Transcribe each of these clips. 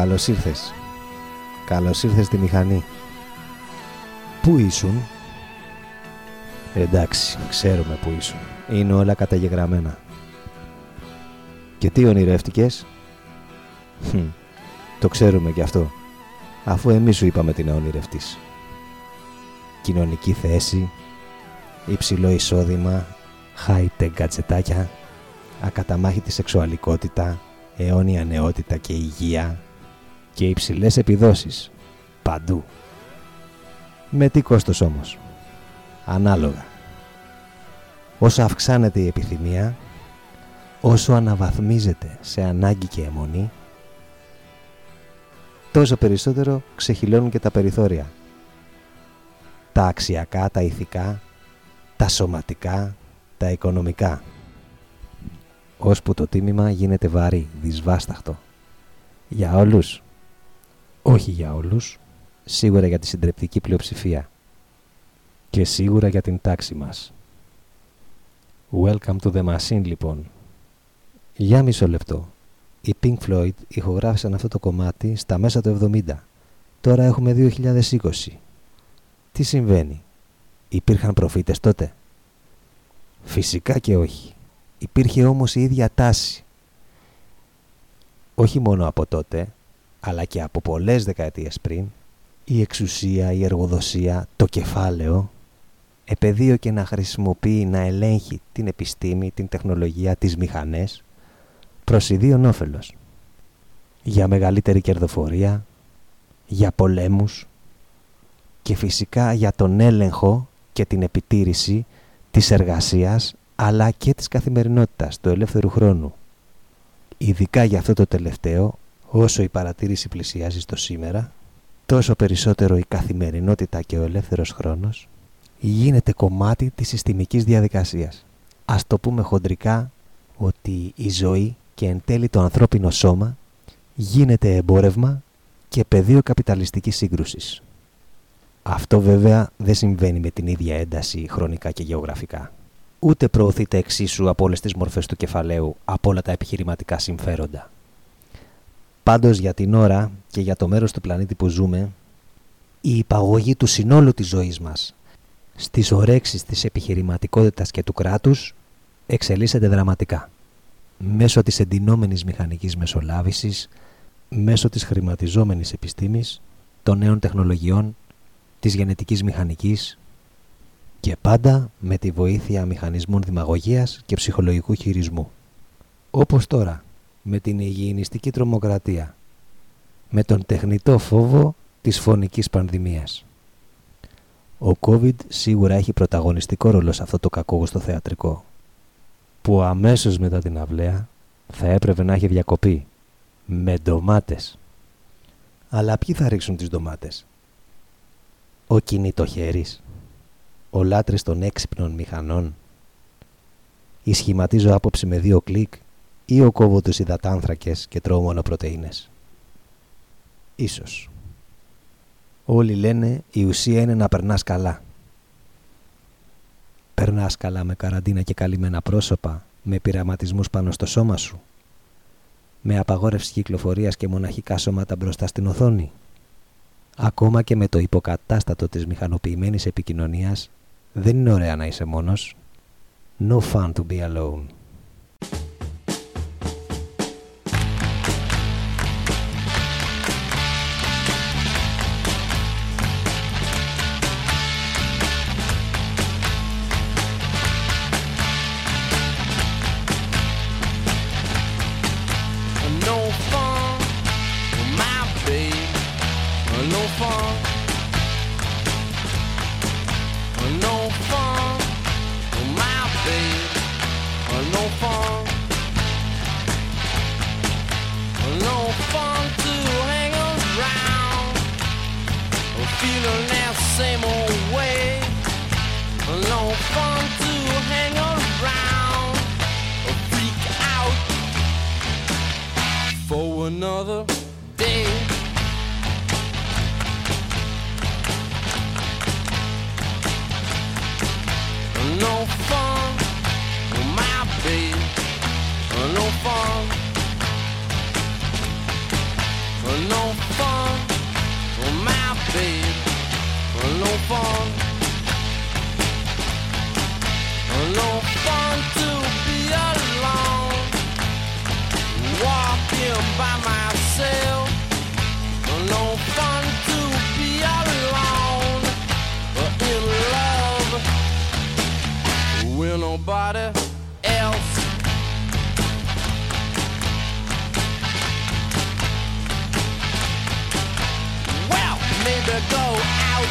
Καλώς ήρθες. Καλώς ήρθες στη μηχανή. Πού ήσουν? Εντάξει, ξέρουμε πού ήσουν. Είναι όλα καταγεγραμμένα. Και τι ονειρεύτηκες? Το ξέρουμε κι αυτό. Αφού εμείς σου είπαμε τι να ονειρευτείς. Κοινωνική θέση, υψηλό εισόδημα, high-tech γκατζετάκια, ακαταμάχητη σεξουαλικότητα, αιώνια νεότητα και υγεία και υψηλές επιδόσεις παντού. Με τι κόστος όμως? Ανάλογα. Όσο αυξάνεται η επιθυμία, όσο αναβαθμίζεται σε ανάγκη και αιμονή, τόσο περισσότερο ξεχυλώνουν και τα περιθώρια. Τα αξιακά, τα ηθικά, τα σωματικά, τα οικονομικά. Ώσπου το τίμημα γίνεται βαρύ, δυσβάσταχτο. Για όλους. Όχι για όλους. Σίγουρα για τη συντριπτική πλειοψηφία. Και σίγουρα για την τάξη μας. Welcome to the machine, λοιπόν. Για μισό λεπτό. Οι Pink Floyd ηχογράφησαν αυτό το κομμάτι στα μέσα του 70. Τώρα έχουμε 2020. Τι συμβαίνει? Υπήρχαν προφήτες τότε? Φυσικά και όχι. Υπήρχε όμως η ίδια τάση. Όχι μόνο από τότε, αλλά και από πολλές δεκαετίες πριν, η εξουσία, η εργοδοσία, το κεφάλαιο, επεδίωκε να χρησιμοποιεί, να ελέγχει την επιστήμη, την τεχνολογία, τις μηχανές, προς ιδίον όφελος. Για μεγαλύτερη κερδοφορία, για πολέμους και φυσικά για τον έλεγχο και την επιτήρηση της εργασίας, αλλά και της καθημερινότητας, του ελεύθερου χρόνου. Ειδικά για αυτό το τελευταίο, όσο η παρατήρηση πλησιάζει στο σήμερα, τόσο περισσότερο η καθημερινότητα και ο ελεύθερος χρόνος γίνεται κομμάτι της συστημικής διαδικασίας. Ας το πούμε χοντρικά ότι η ζωή και εν τέλει το ανθρώπινο σώμα γίνεται εμπόρευμα και πεδίο καπιταλιστικής σύγκρουσης. Αυτό βέβαια δεν συμβαίνει με την ίδια ένταση χρονικά και γεωγραφικά. Ούτε προωθείται εξίσου από όλες τις μορφές του κεφαλαίου, από όλα τα επιχειρηματικά συμφέροντα. Πάντως για την ώρα και για το μέρος του πλανήτη που ζούμε, η υπαγωγή του συνόλου της ζωής μας στις ορέξεις της επιχειρηματικότητας και του κράτους εξελίσσεται δραματικά. Μέσω της εντυνόμενης μηχανικής μεσολάβησης, μέσω της χρηματιζόμενης επιστήμης, των νέων τεχνολογιών, της γενετικής μηχανικής και πάντα με τη βοήθεια μηχανισμών δημαγωγίας και ψυχολογικού χειρισμού. Όπως τώρα, με την υγιεινιστική τρομοκρατία, με τον τεχνητό φόβο της φωνικής πανδημίας. Ο COVID σίγουρα έχει πρωταγωνιστικό ρόλο σε αυτό το κακόγουστο θεατρικό, που αμέσως μετά την αυλαία θα έπρεπε να έχει διακοπή, με ντομάτες. Αλλά ποιοι θα ρίξουν τις ντομάτες? Ο κινητοχέρης, ο λάτρης των έξυπνων μηχανών, η σχηματίζω άποψη με 2 κλικ ή ο κόβω τους υδατάνθρακες και τρώω μόνο πρωτεΐνες. Ίσως. Όλοι λένε η ουσία είναι να περνάς καλά. Περνάς καλά με καραντίνα και καλυμμένα πρόσωπα, με πειραματισμούς πάνω στο σώμα σου, με απαγόρευση κυκλοφορίας και μοναχικά σώματα μπροστά στην οθόνη, ακόμα και με το υποκατάστατο της μηχανοποιημένης επικοινωνίας. Δεν είναι ωραία να είσαι μόνος. No fun to be alone. No fun. No fun to be alone. Walking by myself. No fun to be alone. But in love with nobody else. Well, maybe go out.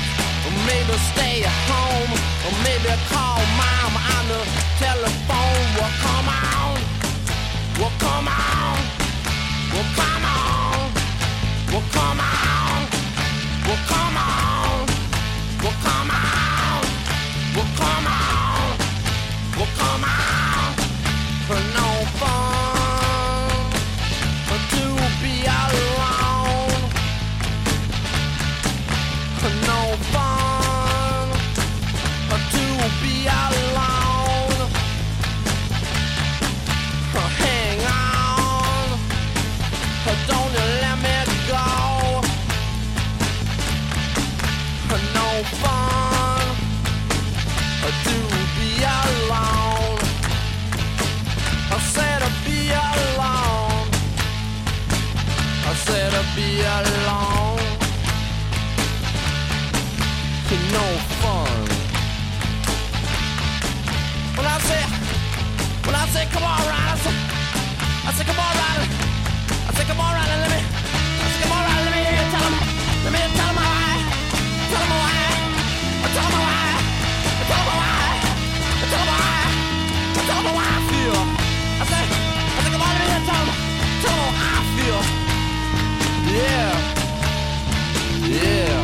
Maybe stay at home, or maybe call mom on the telephone. Well, come on, well, come on, well, come on, well, come on, well, come on, well, come on, well, come on, well, come on. For no fun to be alone. For no fun. Be alone. Hang on. Don't you let me go. No fun to be alone. I said to be alone. I said to be alone. No fun. I said, come on, Riley. I said, come on, Riley. I said, come on, Riley. Let me. I said, come on, Riley. Let me hear you tell him. Let me tell him why. Tell him why. Tell him why. Tell him why. Tell him why. Tell him why I feel. I said, come on, let me hear you tell him. Tell him how I feel. Yeah. Yeah.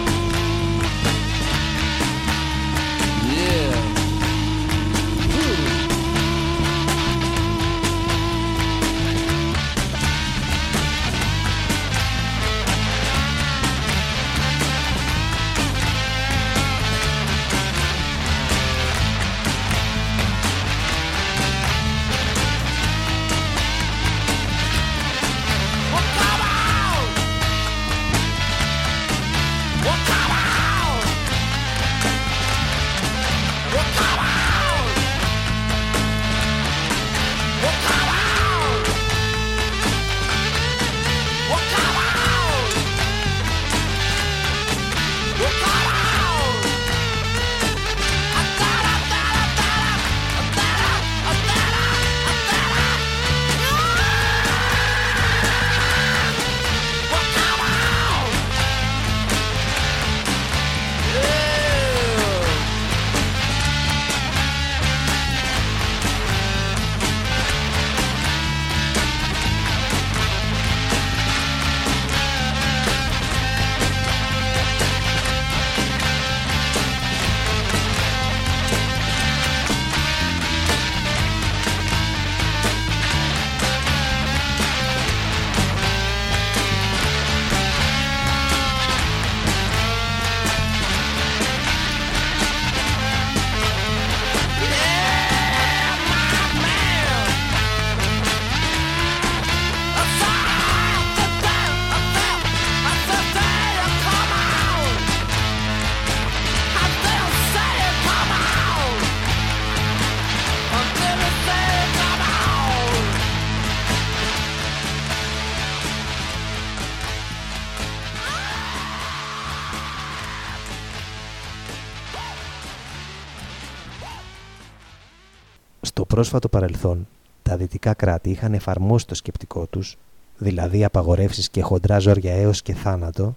Στο πρόσφατο παρελθόν, τα δυτικά κράτη είχαν εφαρμόσει το σκεπτικό τους, δηλαδή απαγορεύσεις και χοντρά ζόρια έως και θάνατο,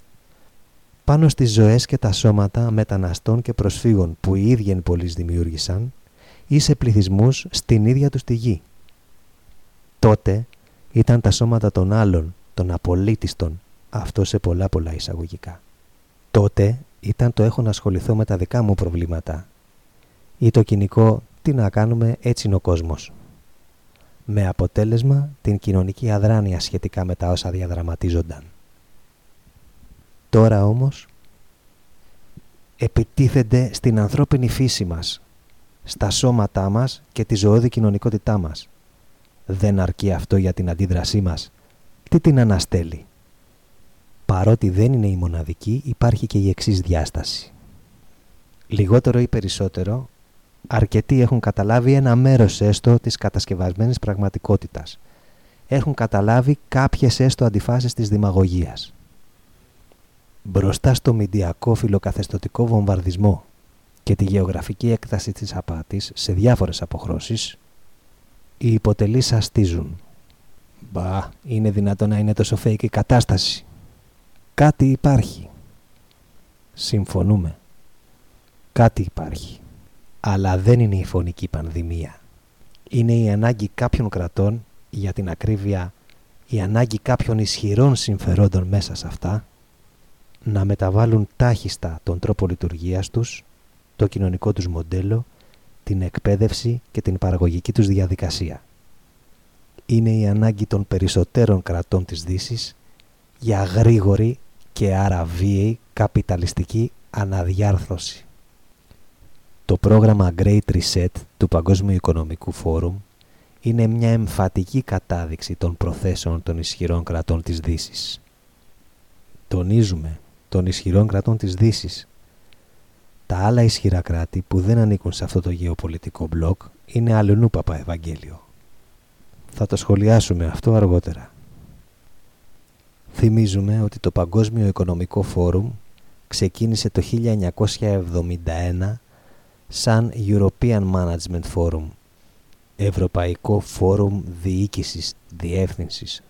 πάνω στις ζωές και τα σώματα μεταναστών και προσφύγων που οι ίδιοι εν πολλοίς δημιούργησαν ή σε πληθυσμούς στην ίδια τους τη γη. Τότε ήταν τα σώματα των άλλων, των απολύτιστων, αυτό σε πολλά πολλά εισαγωγικά. Τότε ήταν το έχω να ασχοληθώ με τα δικά μου προβλήματα ή το κοινικό τι να κάνουμε, έτσι είναι ο κόσμος. Με αποτέλεσμα την κοινωνική αδράνεια σχετικά με τα όσα διαδραματίζονταν. Τώρα όμως επιτίθενται στην ανθρώπινη φύση μας, στα σώματά μας και τη ζωώδη κοινωνικότητά μας. Δεν αρκεί αυτό για την αντίδρασή μας. Τι την αναστέλει. Παρότι δεν είναι η μοναδική, υπάρχει και η εξής διάσταση. λιγότερο ή περισσότερο, αρκετοί έχουν καταλάβει ένα μέρος έστω της κατασκευασμένης πραγματικότητας. Έχουν καταλάβει κάποιες έστω αντιφάσεις της δημαγωγίας. Μπροστά στο μηντιακό φιλοκαθεστωτικό βομβαρδισμό και τη γεωγραφική έκταση της απάτης σε διάφορες αποχρώσεις, οι υποτελείς αστίζουν. Μπα, είναι δυνατόν να είναι τόσο fake η κατάσταση. Κάτι υπάρχει. Συμφωνούμε. Κάτι υπάρχει. Αλλά δεν είναι η φωνική πανδημία. Είναι η ανάγκη κάποιων κρατών, για την ακρίβεια, η ανάγκη κάποιων ισχυρών συμφερόντων μέσα σε αυτά, να μεταβάλουν τάχιστα τον τρόπο λειτουργίας τους, το κοινωνικό τους μοντέλο, την εκπαίδευση και την παραγωγική τους διαδικασία. Είναι η ανάγκη των περισσότερων κρατών της Δύσης για γρήγορη και άρα βίαιη καπιταλιστική αναδιάρθρωση. Το πρόγραμμα Great Reset του Παγκόσμιου Οικονομικού Φόρουμ είναι μια εμφατική κατάδειξη των προθέσεων των ισχυρών κρατών της Δύσης. Τονίζουμε, των ισχυρών κρατών της Δύσης. Τα άλλα ισχυρά κράτη που δεν ανήκουν σε αυτό το γεωπολιτικό μπλοκ είναι αλλονού παπαευαγγέλιο. Θα το σχολιάσουμε αυτό αργότερα. Θυμίζουμε ότι το Παγκόσμιο Οικονομικό Φόρουμ ξεκίνησε το 1971 σαν European Management Forum, Ευρωπαϊκό Φόρουμ Διοίκησης Διεύθυνσης.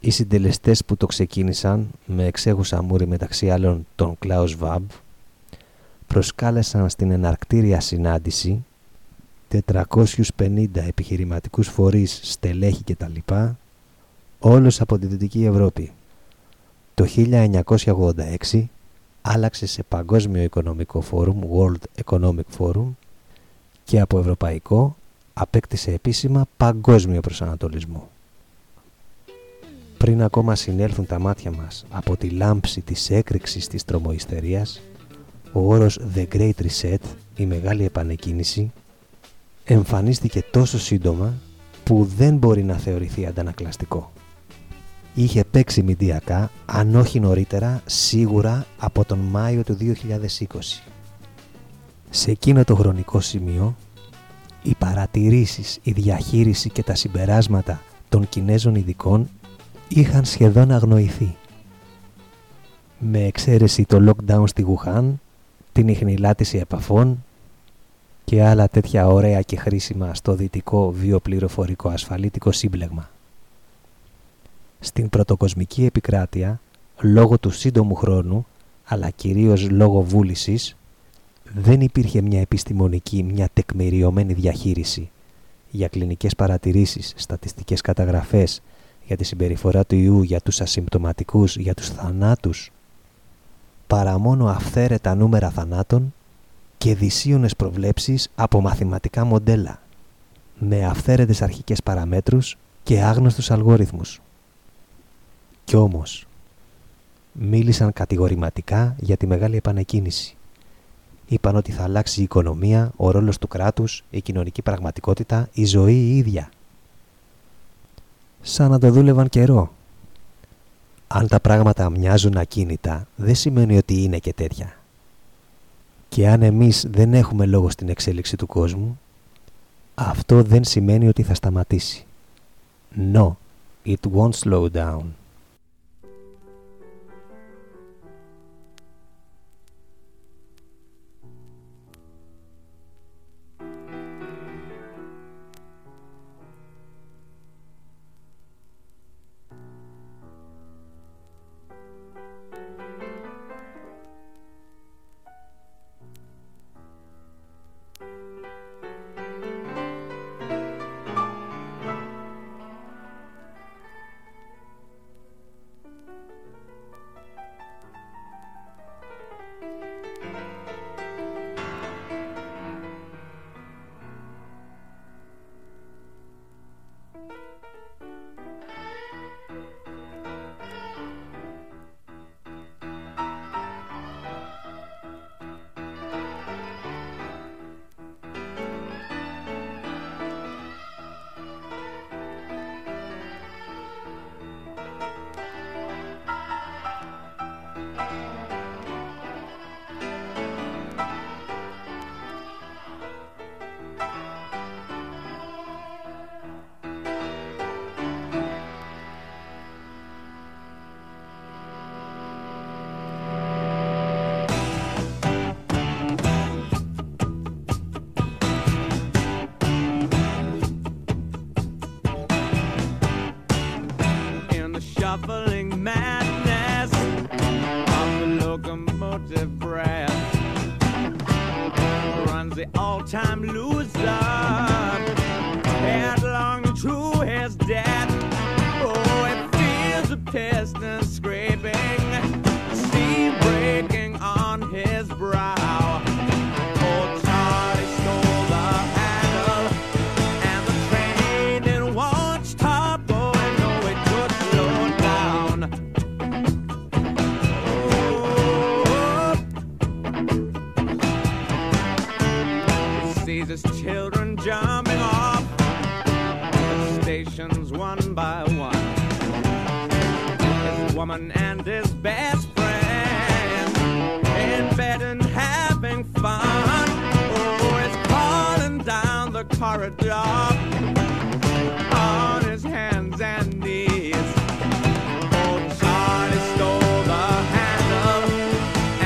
Οι συντελεστές που το ξεκίνησαν, με εξέχους αμούρι μεταξύ άλλων τον Klaus Schwab, προσκάλεσαν στην εναρκτήρια συνάντηση 450 επιχειρηματικούς φορείς, στελέχη κτλ. Όλους από τη Δυτική Ευρώπη. Το 1986 άλλαξε σε Παγκόσμιο Οικονομικό Φόρουμ, World Economic Forum, και από Ευρωπαϊκό απέκτησε επίσημα παγκόσμιο προσανατολισμό. Πριν ακόμα συνέλθουν τα μάτια μας από τη λάμψη της έκρηξης της τρομοϊστερίας, ο όρος The Great Reset, η μεγάλη επανεκκίνηση, εμφανίστηκε τόσο σύντομα που δεν μπορεί να θεωρηθεί αντανακλαστικό. Είχε παίξει μηδιακά, αν όχι νωρίτερα, σίγουρα από τον Μάιο του 2020. Σε εκείνο το χρονικό σημείο, οι παρατηρήσεις, η διαχείριση και τα συμπεράσματα των Κινέζων ειδικών είχαν σχεδόν αγνοηθεί. Με εξαίρεση το lockdown στη Γουχάν, την ιχνηλάτιση επαφών και άλλα τέτοια ωραία και χρήσιμα στο δυτικό βιοπληροφορικό ασφαλίτικο σύμπλεγμα. Στην πρωτοκοσμική επικράτεια, λόγω του σύντομου χρόνου, αλλά κυρίως λόγω βούλησης, δεν υπήρχε μια επιστημονική, μια τεκμηριωμένη διαχείριση για κλινικές παρατηρήσεις, στατιστικές καταγραφές, για τη συμπεριφορά του ιού, για τους ασυμπτωματικούς, για τους θανάτους, παρά μόνο αυθαίρετα νούμερα θανάτων και δυσίωνες προβλέψεις από μαθηματικά μοντέλα, με αυθαίρετες αρχικές παραμέτρους και άγνωστους αλγόριθμους. Κι όμως, μίλησαν κατηγορηματικά για τη μεγάλη επανεκκίνηση. Είπαν ότι θα αλλάξει η οικονομία, ο ρόλος του κράτους, η κοινωνική πραγματικότητα, η ζωή η ίδια. Σαν να το δούλευαν καιρό. Αν τα πράγματα μοιάζουν ακίνητα, δεν σημαίνει ότι είναι και τέτοια. Και αν εμείς δεν έχουμε λόγο στην εξέλιξη του κόσμου, αυτό δεν σημαίνει ότι θα σταματήσει. No, it won't slow down. shuffling madness of the locomotive brand runs the all-time loser headlong to his death. Oh, it feels a piston scraping, steam breaking on his brow. His children jumping off the stations one by one. His woman and his best friend in bed and having fun. Oh, it's calling down the corridor on his hands and knees. Oh, Charlie stole the handle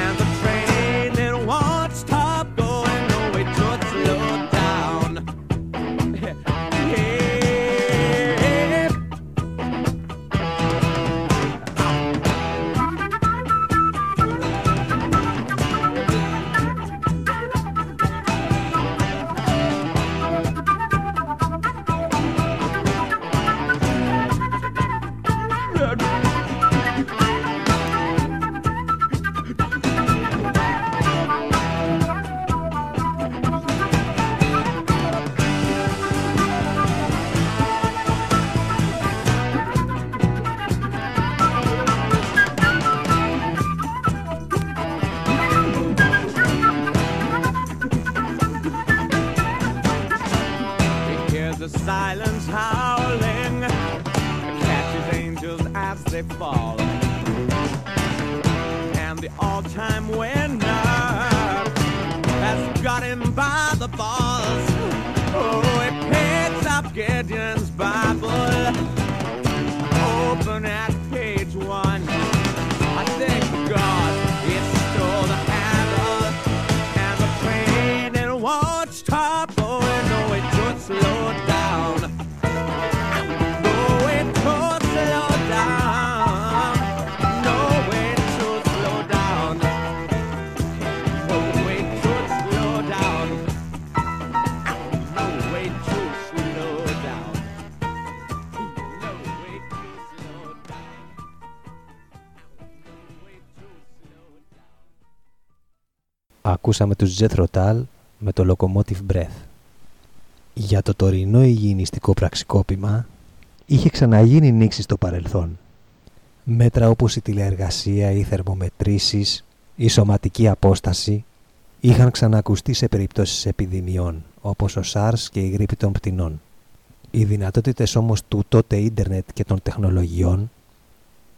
and the train, it won't stop going. No, it took slow. Silence howling catches angels as they fall, and the all-time winner has got him by the balls. Oh, he picks up Gideon's Bible, open at page 1. I thank God he stole the handle and the train and watched top. Oh, no, it could slow down. Ακούσαμε τους Jethro Tull με το Locomotive Breath. Για το τωρινό υγιεινιστικό πραξικόπημα είχε ξαναγίνει νήξη στο παρελθόν. Μέτρα όπως η τηλεεργασία, οι θερμομετρήσεις, η σωματική απόσταση είχαν ξανακουστεί σε περιπτώσεις επιδημιών όπως ο SARS και η γρίπη των πτηνών. Οι δυνατότητες όμως του τότε ίντερνετ και των τεχνολογιών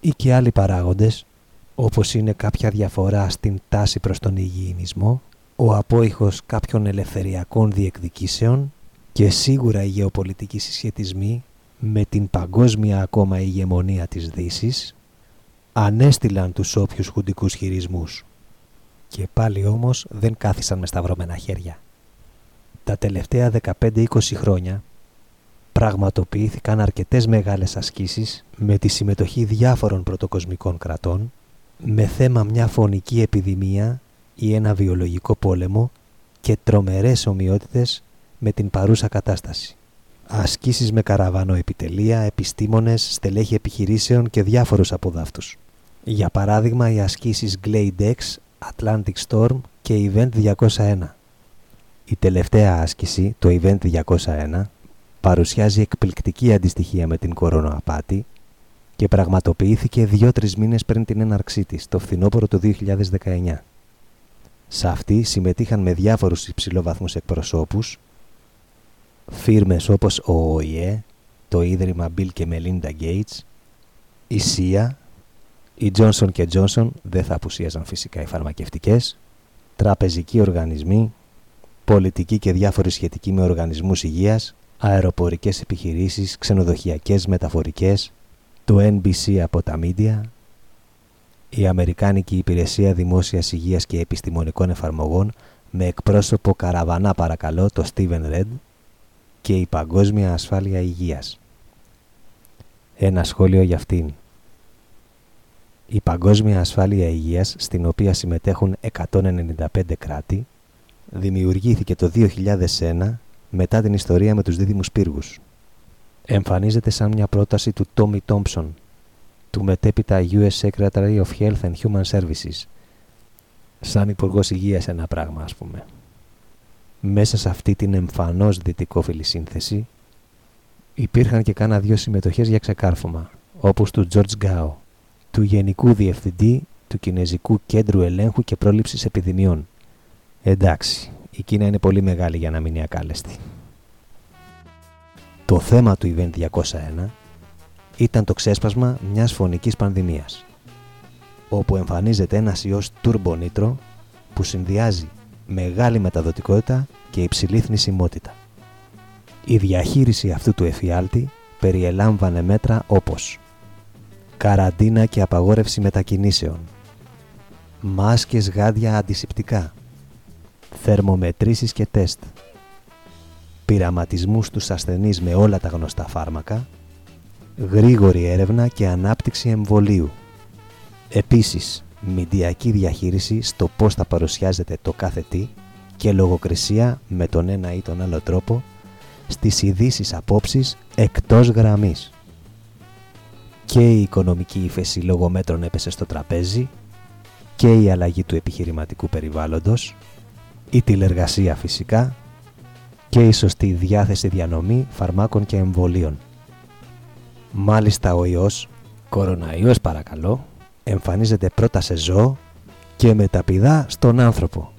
ή και άλλοι παράγοντες, όπως είναι κάποια διαφορά στην τάση προς τον υγιεινισμό, ο απόϊχος κάποιων ελευθεριακών διεκδικήσεων και σίγουρα οι γεωπολιτικοί συσχετισμοί με την παγκόσμια ακόμα ηγεμονία της Δύσης ανέστηλαν τους όποιους χουντικούς χειρισμούς. Και πάλι όμως δεν κάθισαν με σταυρωμένα χέρια. Τα τελευταία 15-20 χρόνια πραγματοποιήθηκαν αρκετές μεγάλες ασκήσεις με τη συμμετοχή διάφορων πρωτοκοσμικών κρατών με θέμα μια φωνική επιδημία ή ένα βιολογικό πόλεμο και τρομερές ομοιότητες με την παρούσα κατάσταση. Ασκήσεις με καραβάνο επιτελεία, επιστήμονες, στελέχη επιχειρήσεων και διάφορους αποδάφτους. Για παράδειγμα, οι ασκήσεις Glade X, Atlantic Storm και Event 201. Η τελευταία άσκηση, το Event 201, παρουσιάζει εκπληκτική αντιστοιχία με την κορονοαπάτη και πραγματοποιήθηκε 2-3 μήνες πριν την έναρξή της, το φθινόπωρο του 2019. Σε αυτή συμμετείχαν με διάφορους υψηλόβαθμους εκπροσώπους, φίρμες όπως ο ΟΗΕ, το Ίδρυμα Bill και Melinda Gates, η CIA, η Johnson και Johnson, δεν θα απουσίαζαν φυσικά οι φαρμακευτικές, τραπεζικοί οργανισμοί, πολιτικοί και διάφοροι σχετικοί με οργανισμούς υγείας, αεροπορικές επιχειρήσεις, ξενοδοχειακές, μεταφορικές, το NBC από τα Media, η Αμερικάνικη Υπηρεσία Δημόσιας Υγείας και Επιστημονικών Εφαρμογών με εκπρόσωπο καραβανά παρακαλώ το Steven Red και η Παγκόσμια Ασφάλεια Υγείας. Ένα σχόλιο για αυτήν. η Παγκόσμια Ασφάλεια Υγείας, στην οποία συμμετέχουν 195 κράτη, δημιουργήθηκε το 2001 μετά την ιστορία με τους δίδυμους πύργους. Εμφανίζεται σαν μια πρόταση του Tommy Thompson, του μετέπειτα U.S. Secretary of Health and Human Services, σαν υπουργός υγείας ένα πράγμα ας πούμε. Μέσα σε αυτή την εμφανώς δυτικόφιλη σύνθεση υπήρχαν και κάνα δύο συμμετοχές για ξεκάρφωμα, όπως του George Gao, του Γενικού Διευθυντή του Κινέζικου Κέντρου Ελέγχου και Πρόληψης Επιδημιών. Εντάξει, η Κίνα είναι πολύ μεγάλη για να μην είναι ακάλεστη. Το θέμα του Event 201 ήταν το ξέσπασμα μιας φωνικής πανδημίας, όπου εμφανίζεται ένας ιός τουρμπονίτρο που συνδυάζει μεγάλη μεταδοτικότητα και υψηλή θνησιμότητα. Η διαχείριση αυτού του εφιάλτη περιελάμβανε μέτρα όπως καραντίνα και απαγόρευση μετακινήσεων, μάσκες γάντια αντισηπτικά, θερμομετρήσεις και τεστ, πειραματισμούς στους ασθενείς με όλα τα γνωστά φάρμακα, γρήγορη έρευνα και ανάπτυξη εμβολίου. Επίσης, μηντιακή διαχείριση στο πώς θα παρουσιάζεται το κάθε τι και λογοκρισία με τον ένα ή τον άλλο τρόπο στις ειδήσεις απόψεις εκτός γραμμής. Και η οικονομική ύφεση λόγω μέτρων έπεσε στο τραπέζι και η αλλαγή του επιχειρηματικού περιβάλλοντος, η τηλεργασία φυσικά και η σωστή διάθεση διανομή φαρμάκων και εμβολίων. Μάλιστα ο ιός, κοροναϊός παρακαλώ, εμφανίζεται πρώτα σε ζώο και μεταπηδά στον άνθρωπο.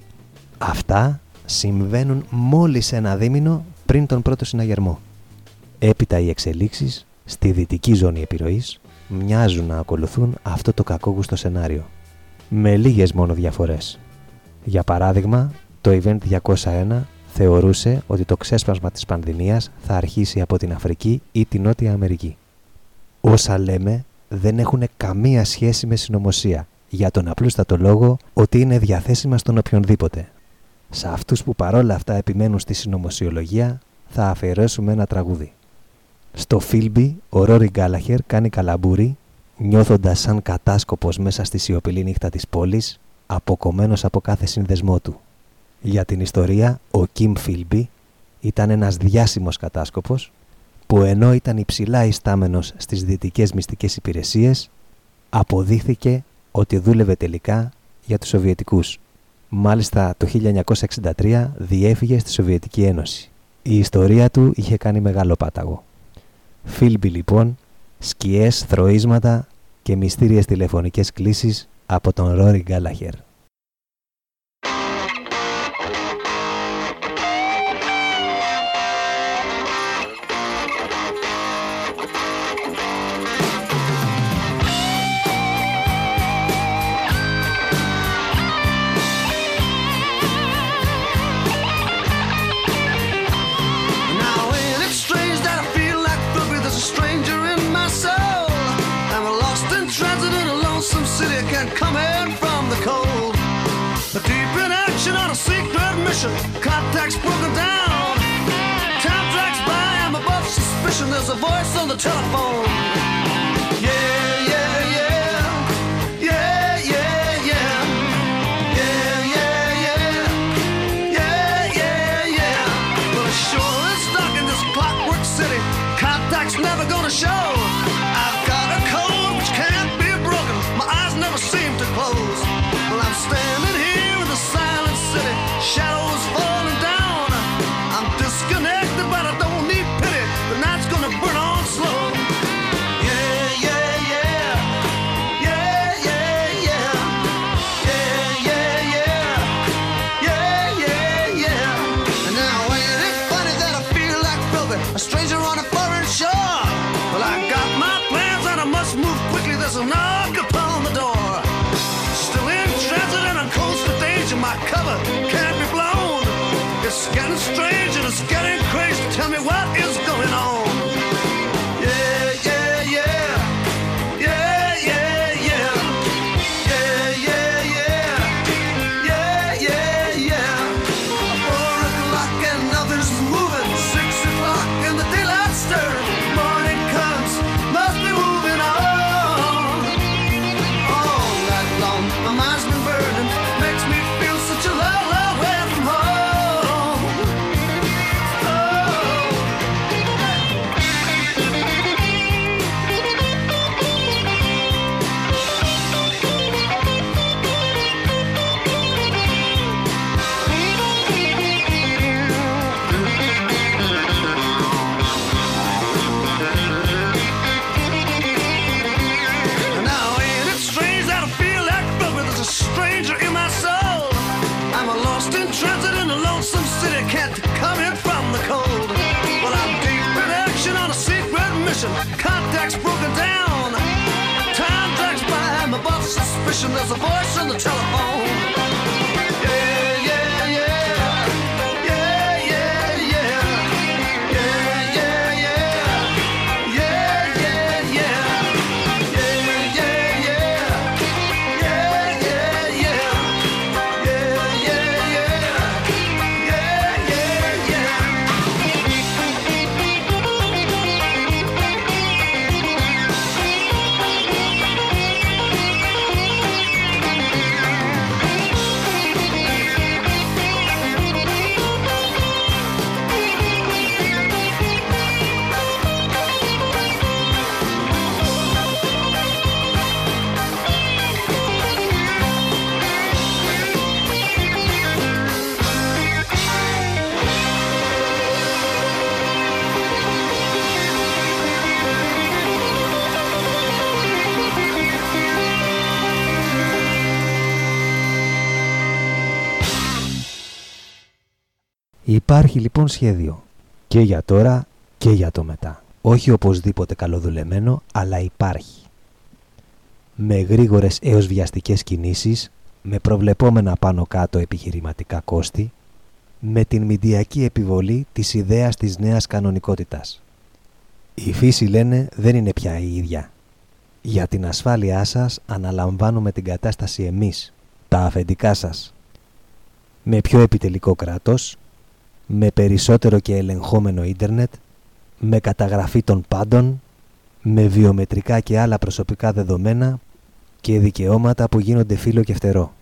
Αυτά συμβαίνουν μόλις ένα δίμηνο πριν τον πρώτο συναγερμό. Έπειτα οι εξελίξεις στη δυτική ζώνη επιρροής μοιάζουν να ακολουθούν αυτό το κακόγουστο σενάριο, με λίγες μόνο διαφορές. Για παράδειγμα, το Event 201 θεωρούσε ότι το ξέσπασμα της πανδημίας θα αρχίσει από την Αφρική ή την Νότια Αμερική. Όσα λέμε δεν έχουν καμία σχέση με συνωμοσία, για τον απλούστατο λόγο ότι είναι διαθέσιμα στον οποιονδήποτε. Σε αυτούς που παρόλα αυτά επιμένουν στη συνωμοσιολογία θα αφιερώσουμε ένα τραγούδι. Στο Philby, ο Rory Gallagher κάνει καλαμπούρι, νιώθοντας σαν κατάσκοπος μέσα στη σιωπηλή νύχτα της πόλης, αποκομμένος από κάθε συνδεσμό του. Για την ιστορία, ο Kim Philby ήταν ένας διάσημος κατάσκοπος, που ενώ ήταν υψηλά ιστάμενος στις δυτικές μυστικές υπηρεσίες, αποδείχθηκε ότι δούλευε τελικά για τους Σοβιετικούς. Μάλιστα το 1963 διέφυγε στη Σοβιετική Ένωση. Η ιστορία του είχε κάνει μεγάλο πάταγο. Philby λοιπόν, σκιές, θροίσματα και μυστήριες τηλεφωνικές κλήσεις από τον Rory Gallagher. Contact's broken down. Time drags by, I'm above suspicion. There's a voice on the telephone. Yeah, yeah, yeah. Yeah, yeah, yeah. Yeah, yeah, yeah. Yeah, yeah, yeah. Well, it's sure is stuck in this clockwork city. Contact's never gonna show. I've got a code which can't be broken. My eyes never seem to close. Well, I'm standing here in the silent city. Shadow strange and it's getting crazy. Tell me what is going on. Yeah, yeah, yeah. Yeah, yeah, yeah. Yeah, yeah, yeah. Yeah, yeah, yeah. 4 o'clock and nothing's moving. 6 o'clock and the daylight stirs. Morning comes, must be moving on. mission, contacts broken down. Time drags by, I'm above suspicion. There's a voice on the telephone. Yeah, yeah, yeah. Yeah, yeah, yeah. Yeah, yeah, yeah. Yeah, yeah, yeah. Yeah, yeah, yeah. Yeah, yeah, yeah. Yeah, yeah, yeah. Yeah, yeah, yeah. Υπάρχει λοιπόν σχέδιο και για τώρα και για το μετά. Όχι οπωσδήποτε καλοδουλεμένο, αλλά υπάρχει. Με γρήγορες έως βιαστικές κινήσεις, με προβλεπόμενα πάνω κάτω επιχειρηματικά κόστη, με την μηντιακή επιβολή της ιδέας της νέας κανονικότητας. Η φύση, λένε, δεν είναι πια η ίδια. Για την ασφάλειά σας αναλαμβάνουμε την κατάσταση εμείς, τα αφεντικά σας. Με πιο επιτελικό κράτος, με περισσότερο και ελεγχόμενο ίντερνετ, με καταγραφή των πάντων, με βιομετρικά και άλλα προσωπικά δεδομένα και δικαιώματα που γίνονται φύλλο και φτερό.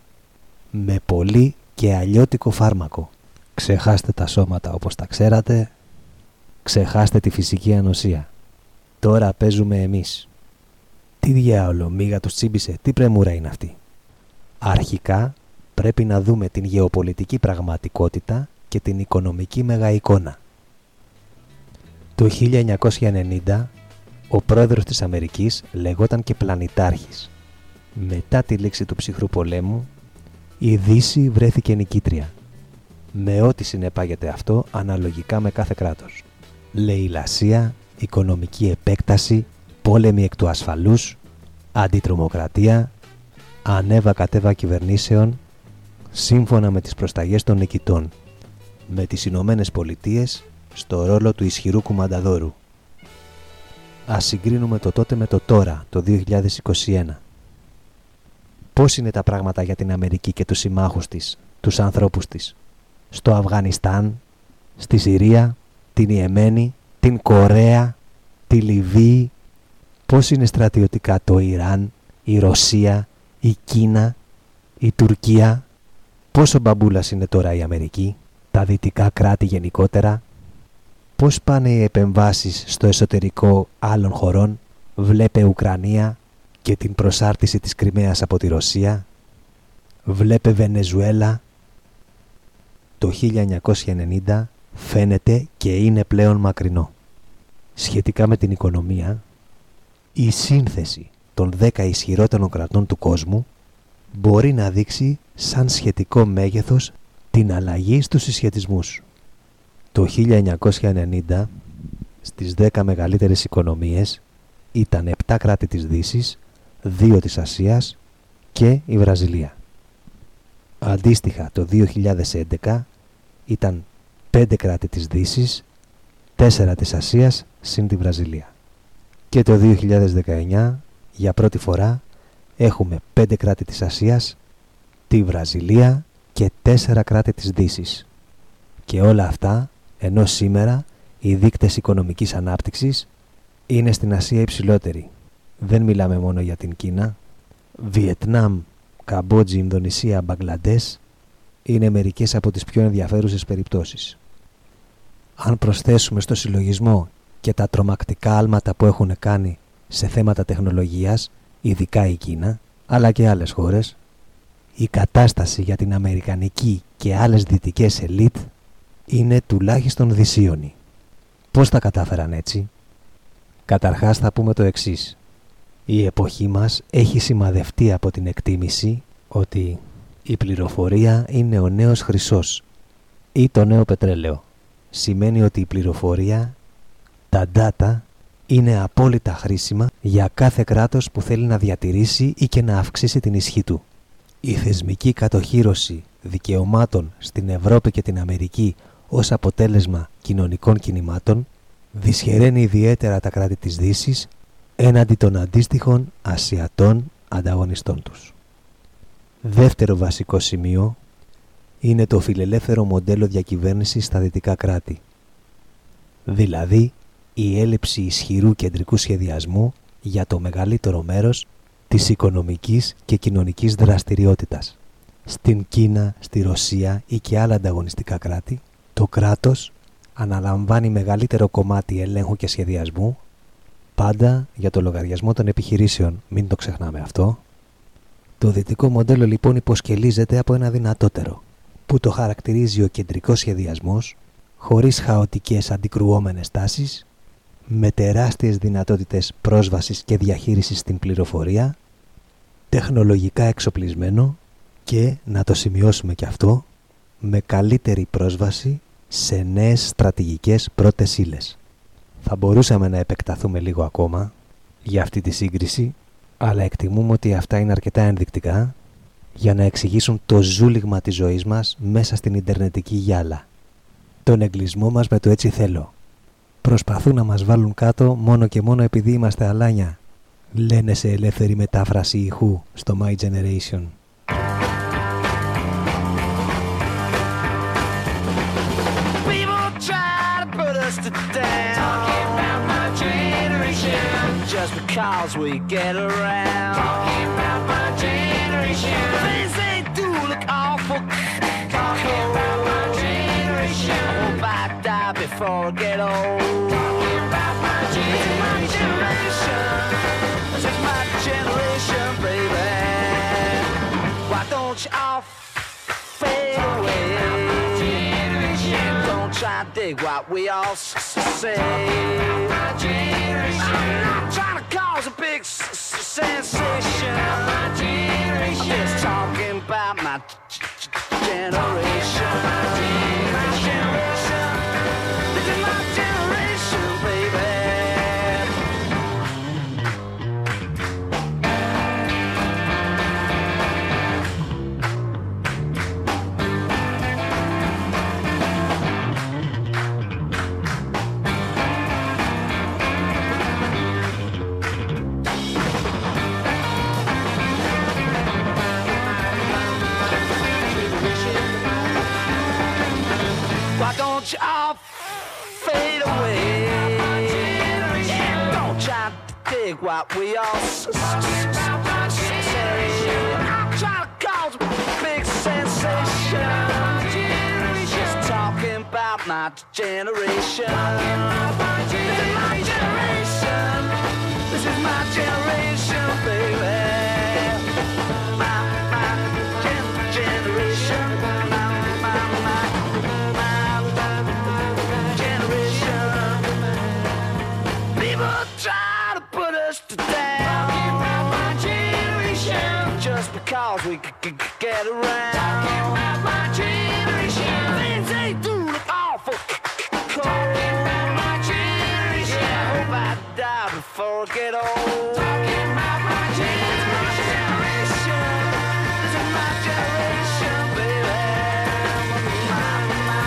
Με πολύ και αλλιώτικο φάρμακο. Ξεχάστε τα σώματα όπως τα ξέρατε, ξεχάστε τη φυσική ανοσία. Τώρα παίζουμε εμείς. Τι διάολο, μίγα τους τσίμπησε, τι πρεμούρα είναι αυτή. Αρχικά πρέπει να δούμε την γεωπολιτική πραγματικότητα και την οικονομική μεγαεικόνα. Το 1990 ο πρόεδρος της Αμερικής λεγόταν και πλανητάρχης. Μετά τη λήξη του ψυχρού πολέμου η Δύση βρέθηκε νικήτρια. Με ό,τι συνεπάγεται αυτό αναλογικά με κάθε κράτος. Λεηλασία, οικονομική επέκταση, πόλεμοι εκ του ασφαλούς, αντιτρομοκρατία, ανέβα κατέβα κυβερνήσεων, σύμφωνα με τις προσταγές των νικητών, με τις Ηνωμένες Πολιτείες στο ρόλο του ισχυρού κουμανταδόρου. Ας συγκρίνουμε το τότε με το τώρα, το 2021. Πώς είναι τα πράγματα για την Αμερική και τους συμμάχους της, τους ανθρώπους της, στο Αφγανιστάν, στη Συρία, την Ιεμένη, την Κορέα, τη Λιβύη. Πώς είναι στρατιωτικά το Ιράν, η Ρωσία, η Κίνα, η Τουρκία. Πόσο μπαμπούλας είναι τώρα η Αμερική, τα δυτικά κράτη γενικότερα. Πώς πάνε οι επεμβάσεις στο εσωτερικό άλλων χωρών, βλέπε Ουκρανία και την προσάρτηση της Κριμαίας από τη Ρωσία, βλέπε Βενεζουέλα. Το 1990 φαίνεται και είναι πλέον μακρινό. Σχετικά με την οικονομία, η σύνθεση των 10 ισχυρότερων κρατών του κόσμου μπορεί να δείξει σαν σχετικό μέγεθος την αλλαγή στους συσχετισμούς. Το 1990, στις 10 μεγαλύτερες οικονομίες, ήταν 7 κράτη της Δύσης, 2 της Ασίας και η Βραζιλία. Αντίστοιχα, το 2011 ήταν 5 κράτη της Δύσης, 4 της Ασίας συν τη Βραζιλία. Και το 2019, για πρώτη φορά, έχουμε 5 κράτη της Ασίας, τη Βραζιλία και 4 κράτη της Δύσης. Και όλα αυτά, ενώ σήμερα οι δείκτες οικονομικής ανάπτυξης είναι στην Ασία υψηλότεροι. Δεν μιλάμε μόνο για την Κίνα. Βιετνάμ, Καμπότζη, Ινδονησία, Μπαγκλαντές είναι μερικές από τις πιο ενδιαφέρουσες περιπτώσεις. Αν προσθέσουμε στο συλλογισμό και τα τρομακτικά άλματα που έχουν κάνει σε θέματα τεχνολογίας, ειδικά η Κίνα, αλλά και άλλες χώρες, η κατάσταση για την αμερικανική και άλλες δυτικές ελίτ είναι τουλάχιστον δυσίωνη. Πώς τα κατάφεραν έτσι? Καταρχάς θα πούμε το εξής. Η εποχή μας έχει σημαδευτεί από την εκτίμηση ότι η πληροφορία είναι ο νέος χρυσός ή το νέο πετρέλαιο. Σημαίνει ότι η πληροφορία, τα data, είναι απόλυτα χρήσιμα για κάθε κράτος που θέλει να διατηρήσει ή και να αυξήσει την ισχύ του. Η θεσμική κατοχύρωση δικαιωμάτων στην Ευρώπη και την Αμερική ως αποτέλεσμα κοινωνικών κινημάτων δυσχεραίνει ιδιαίτερα τα κράτη της Δύσης έναντι των αντίστοιχων ασιατών ανταγωνιστών τους. Δεύτερο βασικό σημείο είναι το φιλελεύθερο μοντέλο διακυβέρνησης στα δυτικά κράτη. Δηλαδή, η έλλειψη ισχυρού κεντρικού σχεδιασμού για το μεγαλύτερο μέρος της οικονομικής και κοινωνικής δραστηριότητας. Στην Κίνα, στη Ρωσία ή και άλλα ανταγωνιστικά κράτη, το κράτος αναλαμβάνει μεγαλύτερο κομμάτι ελέγχου και σχεδιασμού, πάντα για το λογαριασμό των επιχειρήσεων, μην το ξεχνάμε αυτό. Το δυτικό μοντέλο λοιπόν υποσκελίζεται από ένα δυνατότερο, που το χαρακτηρίζει ο κεντρικός σχεδιασμός, χωρίς χαοτικές αντικρουόμενες τάσεις, με τεράστιες δυνατότητες πρόσβασης και διαχείρισης στην πληροφορία, τεχνολογικά εξοπλισμένο και, να το σημειώσουμε και αυτό, με καλύτερη πρόσβαση σε νέες στρατηγικές πρώτες ύλες. Θα μπορούσαμε να επεκταθούμε λίγο ακόμα για αυτή τη σύγκριση, αλλά εκτιμούμε ότι αυτά είναι αρκετά ενδεικτικά για να εξηγήσουν το ζούλιγμα της ζωής μας μέσα στην ιντερνετική γυάλα. Τον εγκλισμό μας με το έτσι θέλω. Προσπαθούν να μας βάλουν κάτω μόνο και μόνο επειδή είμαστε αλάνια, λένε σε ελεύθερη μετάφραση ηχού στο My Generation. Just because we get around. Talking about my generation. Things they do look awful. Talking about my generation. I hope I die before I get old. Talking about my generation. This is my generation, baby. Why don't you all fade away? Don't try to dig what we all say. Talking about my generation. Trying to cause a big sensation. My generation. I'm just talking about my generation. My generation. This is my generation, you all fade away. Yeah, don't try to dig what we all say. I'm trying to cause a big sensation. Just talking about my generation. This is my generation. This is my generation, baby. My generation. Cause we could get around. Talking about my generation. Things they do look awful cold. Talking about my generation. I hope I die before I get old. Talking about my generation. This is my generation, baby. My generation.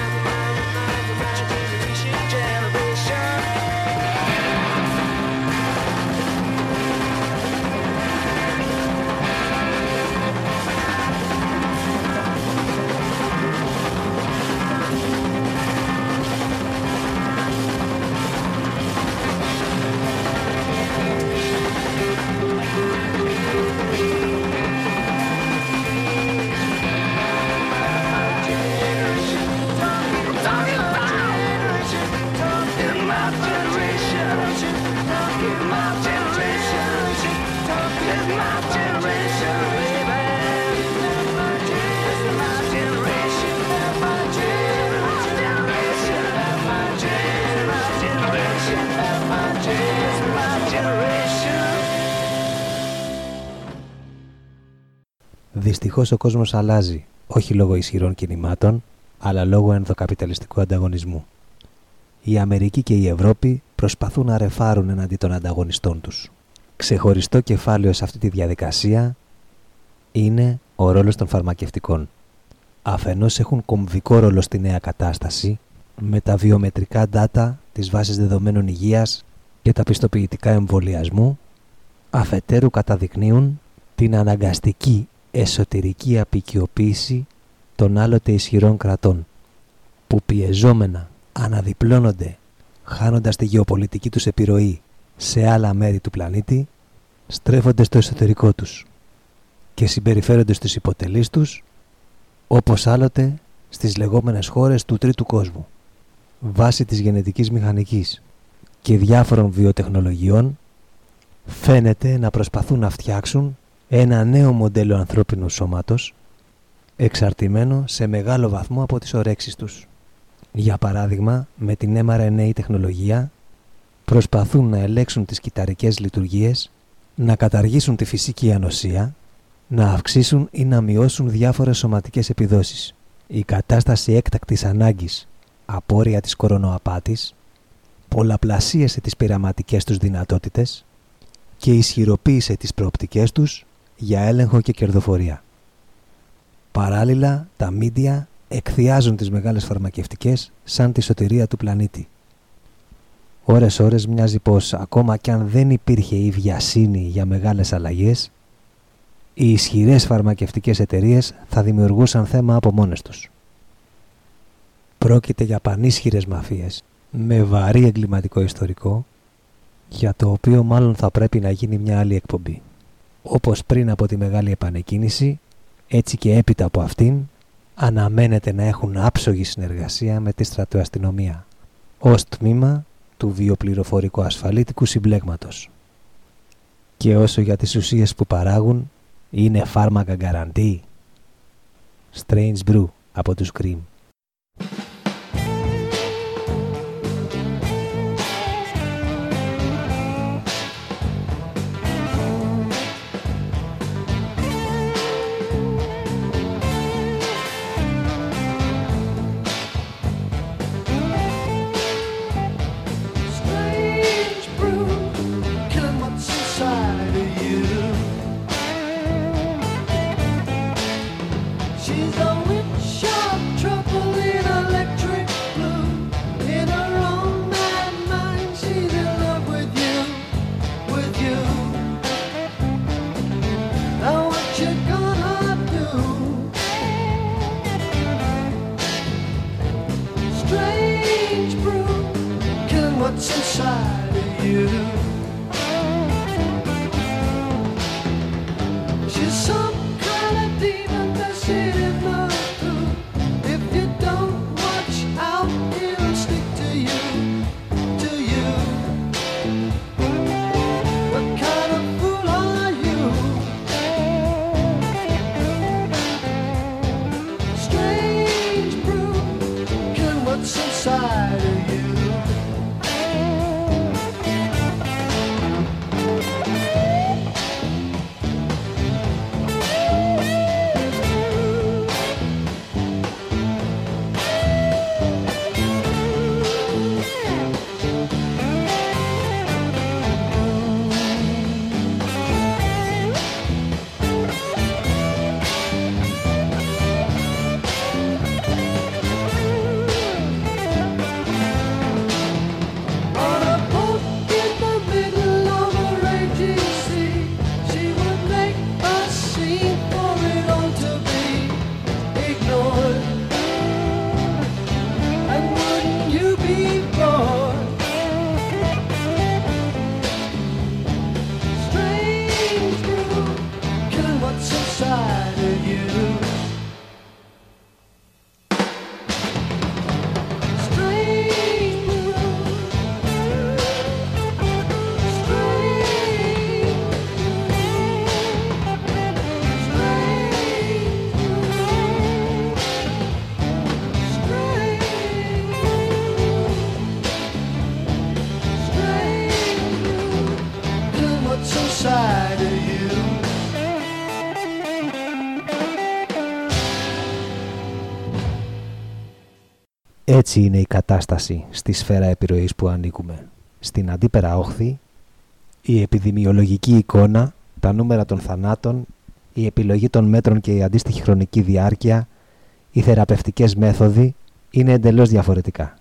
Δυστυχώς ο κόσμος αλλάζει, όχι λόγω ισχυρών κινημάτων, αλλά λόγω ενδοκαπιταλιστικού ανταγωνισμού. Η Αμερική και η Ευρώπη προσπαθούν να ρεφάρουν εναντί των ανταγωνιστών τους. Ξεχωριστό κεφάλαιο σε αυτή τη διαδικασία είναι ο ρόλος των φαρμακευτικών. Αφενός έχουν κομβικό ρόλο στη νέα κατάσταση με τα βιομετρικά data της βάσης δεδομένων υγείας και τα πιστοποιητικά εμβολιασμού, αφετέρου καταδεικνύουν την αναγκαστική εσωτερική αποικιοποίηση των άλλοτε ισχυρών κρατών που πιεζόμενα αναδιπλώνονται χάνοντας τη γεωπολιτική τους επιρροή σε άλλα μέρη του πλανήτη, στρέφονται στο εσωτερικό τους και συμπεριφέρονται στους υποτελείς τους, όπως άλλοτε στις λεγόμενες χώρες του τρίτου κόσμου, βάσει της γενετικής μηχανικής και διάφορων βιοτεχνολογιών, φαίνεται να προσπαθούν να φτιάξουν ένα νέο μοντέλο ανθρώπινου σώματος, εξαρτημένο σε μεγάλο βαθμό από τις ορέξεις τους. Για παράδειγμα, με την mRNA τεχνολογία προσπαθούν να ελέγξουν τις κυταρικές λειτουργίες, να καταργήσουν τη φυσική ανοσία, να αυξήσουν ή να μειώσουν διάφορες σωματικές επιδόσεις. Η κατάσταση έκτακτης ανάγκης, απόρρια της κορονοαπάτης, πολλαπλασίασε τις πειραματικές τους δυνατότητες και ισχυροποίησε τις προοπτικές τους για έλεγχο και κερδοφορία. Παράλληλα, τα μίντια εκθιάζουν τις μεγάλες φαρμακευτικές σαν τη σωτηρία του πλανήτη. Ώρες-ώρες μοιάζει πως ακόμα κι αν δεν υπήρχε η βιασύνη για μεγάλες αλλαγές, οι ισχυρές φαρμακευτικές εταιρείες θα δημιουργούσαν θέμα από μόνες τους. Πρόκειται για πανίσχυρες μαφίες με βαρύ εγκληματικό ιστορικό, για το οποίο μάλλον θα πρέπει να γίνει μια άλλη εκπομπή. Όπως πριν από τη μεγάλη επανεκκίνηση, έτσι και έπειτα από αυτήν, αναμένεται να έχουν άψογη συνεργασία με τη στρατοαστυνομία ως τμήμα του βιοπληροφορικού ασφαλίτικου συμπλέγματος. Και όσο για τις ουσίες που παράγουν, είναι φάρμακα γκαραντή. Strange Brew από τους Cream. Έτσι είναι η κατάσταση στη σφαίρα επιρροής που ανήκουμε. Στην αντίπερα όχθη, η επιδημιολογική εικόνα, τα νούμερα των θανάτων, η επιλογή των μέτρων και η αντίστοιχη χρονική διάρκεια, οι θεραπευτικές μέθοδοι είναι εντελώς διαφορετικά.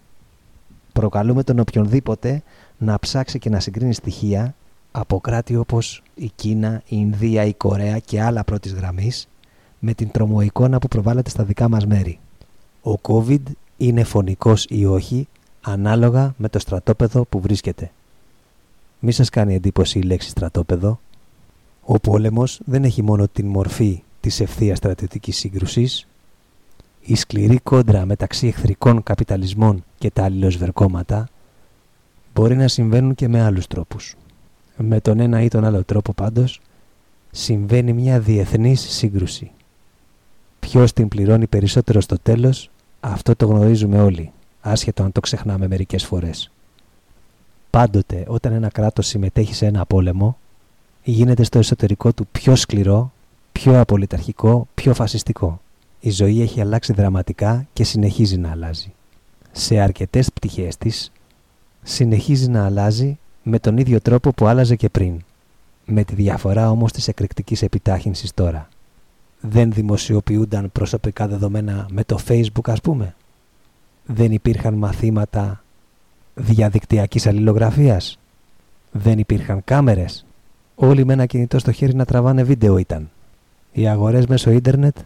Προκαλούμε τον οποιονδήποτε να ψάξει και να συγκρίνει στοιχεία από κράτη όπως η Κίνα, η Ινδία, η Κορέα και άλλα πρώτης γραμμής με την τρομοεικόνα που προβάλλεται στα δικά μας μέρη. Ο COVID είναι φωνικός ή όχι, ανάλογα με το στρατόπεδο που βρίσκεται. Μη σας κάνει εντύπωση η λέξη στρατόπεδο. Ο πόλεμος δεν έχει μόνο την μορφή της ευθείας στρατιωτικής σύγκρουσης. Η σκληρή κόντρα μεταξύ εχθρικών καπιταλισμών και τα αλληλοσβερκώματα μπορεί να συμβαίνουν και με άλλους τρόπους. Με τον ένα ή τον άλλο τρόπο πάντως συμβαίνει μια διεθνής σύγκρουση. Ποιος την πληρώνει περισσότερο στο τέλος, αυτό το γνωρίζουμε όλοι, άσχετο αν το ξεχνάμε μερικές φορές. Πάντοτε όταν ένα κράτος συμμετέχει σε ένα πόλεμο, γίνεται στο εσωτερικό του πιο σκληρό, πιο απολυταρχικό, πιο φασιστικό. Η ζωή έχει αλλάξει δραματικά και συνεχίζει να αλλάζει. Σε αρκετές πτυχές της, συνεχίζει να αλλάζει με τον ίδιο τρόπο που άλλαζε και πριν. Με τη διαφορά όμως της εκρηκτικής επιτάχυνσης τώρα. Δεν δημοσιοποιούνταν προσωπικά δεδομένα με το Facebook, ας πούμε. Δεν υπήρχαν μαθήματα διαδικτυακής αλληλογραφίας. Δεν υπήρχαν κάμερες. Όλοι με ένα κινητό στο χέρι να τραβάνε βίντεο ήταν. Οι αγορές μέσω ίντερνετ,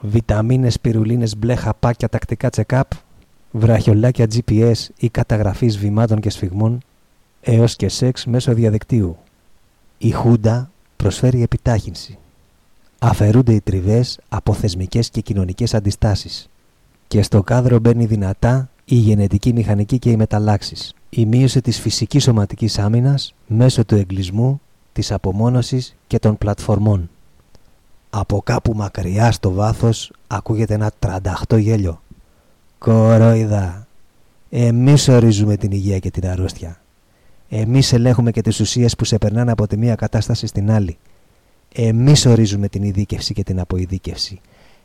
βιταμίνες, πυρουλίνες, μπλε χαπάκια, τακτικά check-up, βραχιολάκια GPS ή καταγραφής βημάτων και σφιγμών, έως και σεξ μέσω διαδικτύου. Η Χούντα προσφέρει επιτάχυνση. Αφαιρούνται οι τριβές από θεσμικές και κοινωνικές αντιστάσεις. Και στο κάδρο μπαίνει δυνατά η γενετική μηχανική και οι μεταλλάξεις. Η μείωση της φυσικής σωματικής άμυνας μέσω του εγκλισμού, της απομόνωσης και των πλατφορμών. Από κάπου μακριά στο βάθος ακούγεται ένα τρανταχτό γέλιο. Κορόιδα! Εμείς ορίζουμε την υγεία και την αρρώστια. Εμείς ελέγχουμε και τις ουσίες που σε περνάνε από τη μία κατάσταση στην άλλη. Εμείς ορίζουμε την ειδίκευση και την αποειδίκευση.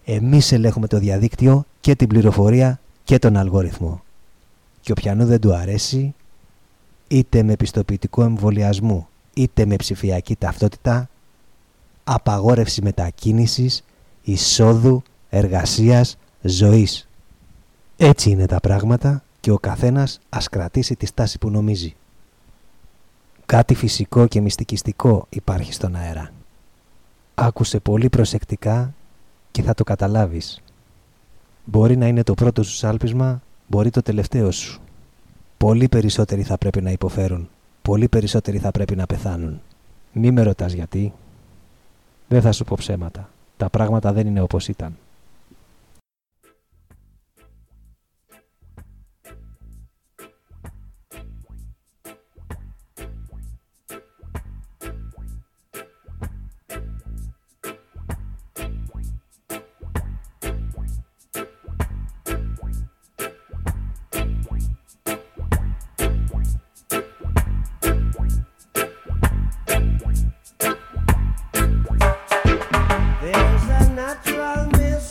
Εμείς ελέγχουμε το διαδίκτυο και την πληροφορία και τον αλγόριθμο. Και οποιανού δεν του αρέσει, είτε με πιστοποιητικό εμβολιασμού, είτε με ψηφιακή ταυτότητα, απαγόρευση μετακίνησης, εισόδου, εργασίας, ζωής. Έτσι είναι τα πράγματα και ο καθένας ας κρατήσει τη στάση που νομίζει. Κάτι φυσικό και μυστικιστικό υπάρχει στον αέρα. Άκουσε πολύ προσεκτικά και θα το καταλάβεις. Μπορεί να είναι το πρώτο σου σάλπισμα, μπορεί το τελευταίο σου. Πολύ περισσότεροι θα πρέπει να υποφέρουν. Πολύ περισσότεροι θα πρέπει να πεθάνουν. Μη με ρωτάς γιατί. Δεν θα σου πω ψέματα. Τα πράγματα δεν είναι όπως ήταν. There's a natural mystery.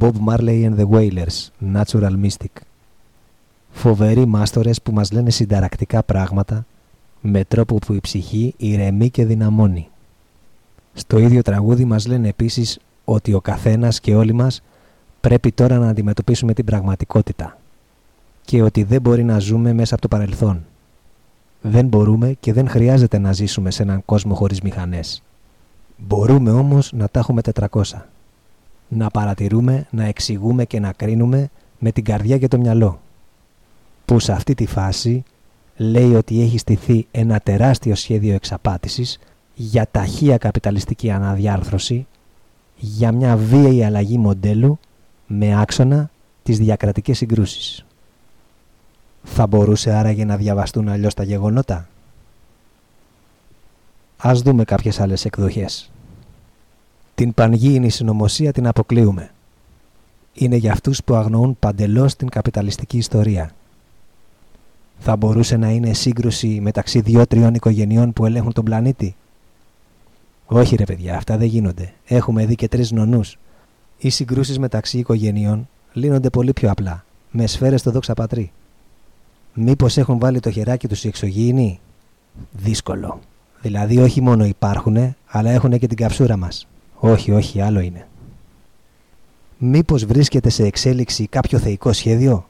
Bob Marley and the Wailers, Natural Mystic. Φοβεροί μάστορες που μας λένε συνταρακτικά πράγματα με τρόπο που η ψυχή ηρεμεί και δυναμώνει. Στο ίδιο τραγούδι μας λένε επίσης ότι ο καθένας και όλοι μας πρέπει τώρα να αντιμετωπίσουμε την πραγματικότητα και ότι δεν μπορεί να ζούμε μέσα από το παρελθόν. Δεν μπορούμε και δεν χρειάζεται να ζήσουμε σε έναν κόσμο χωρίς μηχανές. Μπορούμε όμως να τα έχουμε 400. Να παρατηρούμε, να εξηγούμε και να κρίνουμε με την καρδιά και το μυαλό. Που σε αυτή τη φάση λέει ότι έχει στηθεί ένα τεράστιο σχέδιο εξαπάτησης για ταχεία καπιταλιστική αναδιάρθρωση, για μια βίαιη αλλαγή μοντέλου με άξονα τις διακρατικές συγκρούσεις. Θα μπορούσε άραγε να διαβαστούν αλλιώς τα γεγονότα? Ας δούμε κάποιες άλλες εκδοχές. Την πανγήινη συνωμοσία την αποκλείουμε. Είναι για αυτούς που αγνοούν παντελώς την καπιταλιστική ιστορία. Θα μπορούσε να είναι σύγκρουση μεταξύ 2-3 οικογενειών που ελέγχουν τον πλανήτη? Όχι ρε παιδιά, αυτά δεν γίνονται. Έχουμε δει και 3 νονούς. Οι συγκρούσεις μεταξύ οικογενειών λύνονται πολύ πιο απλά, με σφαίρες στο δόξα πατρί. Μήπως έχουν βάλει το χεράκι τους οι εξωγήινοι? Δύσκολο. Δηλαδή όχι μόνο υπάρχουνε, αλλά έχουνε και την καψούρα μας. Όχι, όχι, άλλο είναι. Μήπως βρίσκεται σε εξέλιξη κάποιο θεϊκό σχέδιο?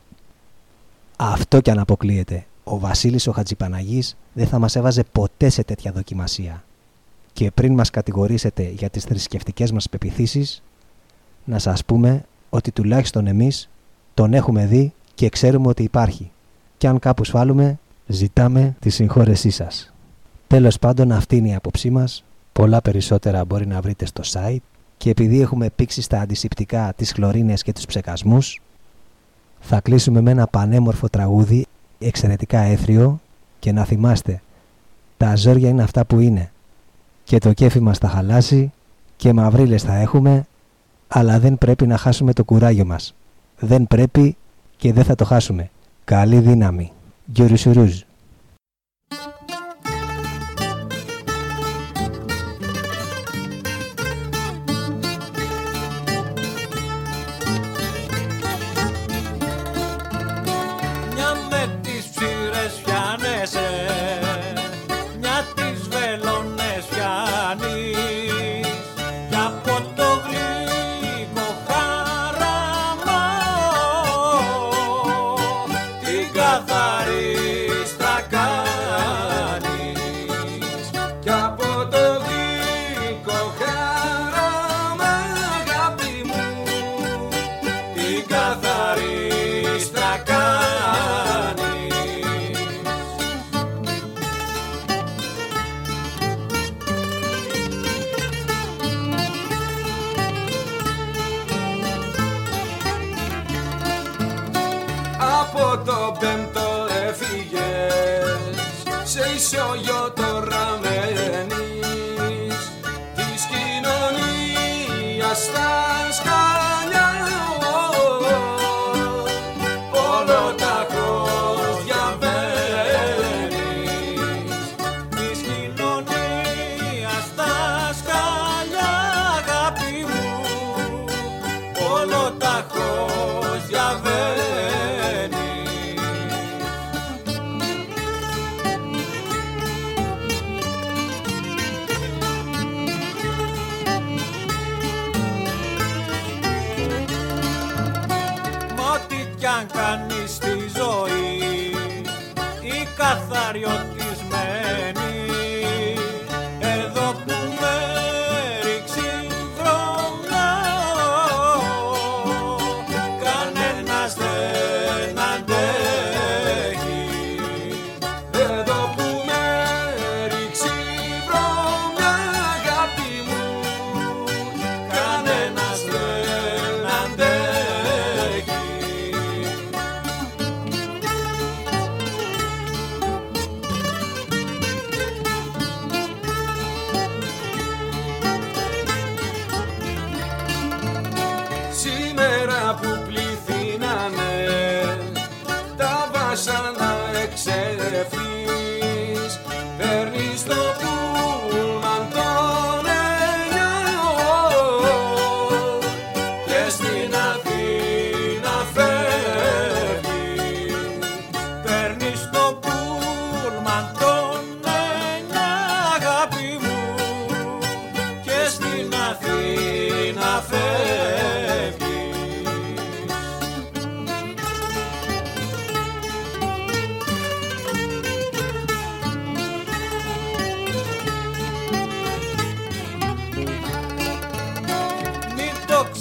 Αυτό κι αν αποκλείεται. Ο Βασίλης ο Χατζηπαναγής δεν θα μας έβαζε ποτέ σε τέτοια δοκιμασία. Και πριν μας κατηγορήσετε για τις θρησκευτικές μας πεποιθήσεις, να σας πούμε ότι τουλάχιστον εμείς τον έχουμε δει και ξέρουμε ότι υπάρχει. Και αν κάπου σφάλουμε, ζητάμε τη συγχώρεσή σας. Τέλος πάντων, αυτή είναι η άποψή μας. Πολλά περισσότερα μπορεί να βρείτε στο site και επειδή έχουμε πήξει στα αντισηπτικά τις χλωρίνες και τους ψεκασμούς, θα κλείσουμε με ένα πανέμορφο τραγούδι εξαιρετικά έθριο και να θυμάστε, τα ζόρια είναι αυτά που είναι και το κέφι μας θα χαλάσει και μαυρίλες θα έχουμε, αλλά δεν πρέπει να χάσουμε το κουράγιο μας. Δεν πρέπει και δεν θα το χάσουμε. Καλή δύναμη. Γιουρουσουρούζ.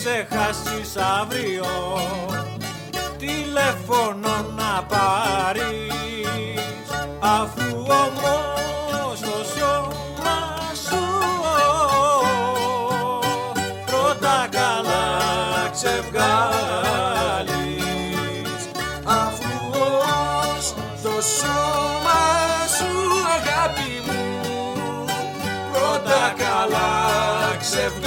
Ξεχάσεις αύριο τηλέφωνο να πάρεις, αφού όμως το σώμα σου πρώτα καλά ξεβγάλεις, αφού όμως το σώμα σου αγάπη μου πρώτα καλά ξεβγάλεις.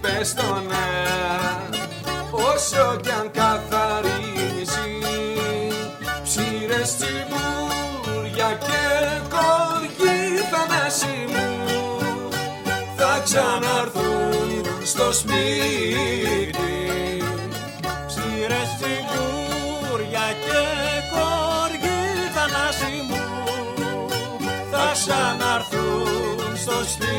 Πες το ναι, όσο κι αν καθαρίζει, ψήρες τσιβούρια και κοργή Θανάση μου, θα ξαναρθούν στο σπίτι. Ψήρες τσιβούρια και κοργή Θανάση μου, θα ξαναρθούν στο σπίτι.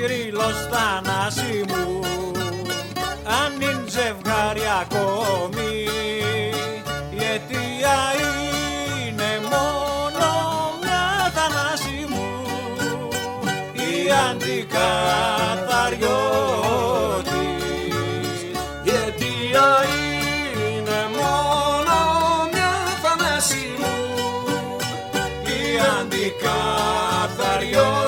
Κύριλος Θανάση μου, αν είναι ζευγάρι ακόμη, η αιτία είναι μόνο μια, Θανάση μου, η αντικαθαριώτης. Η αιτία είναι μόνο μια, Θανάση μου, η αντικαθαριώτης.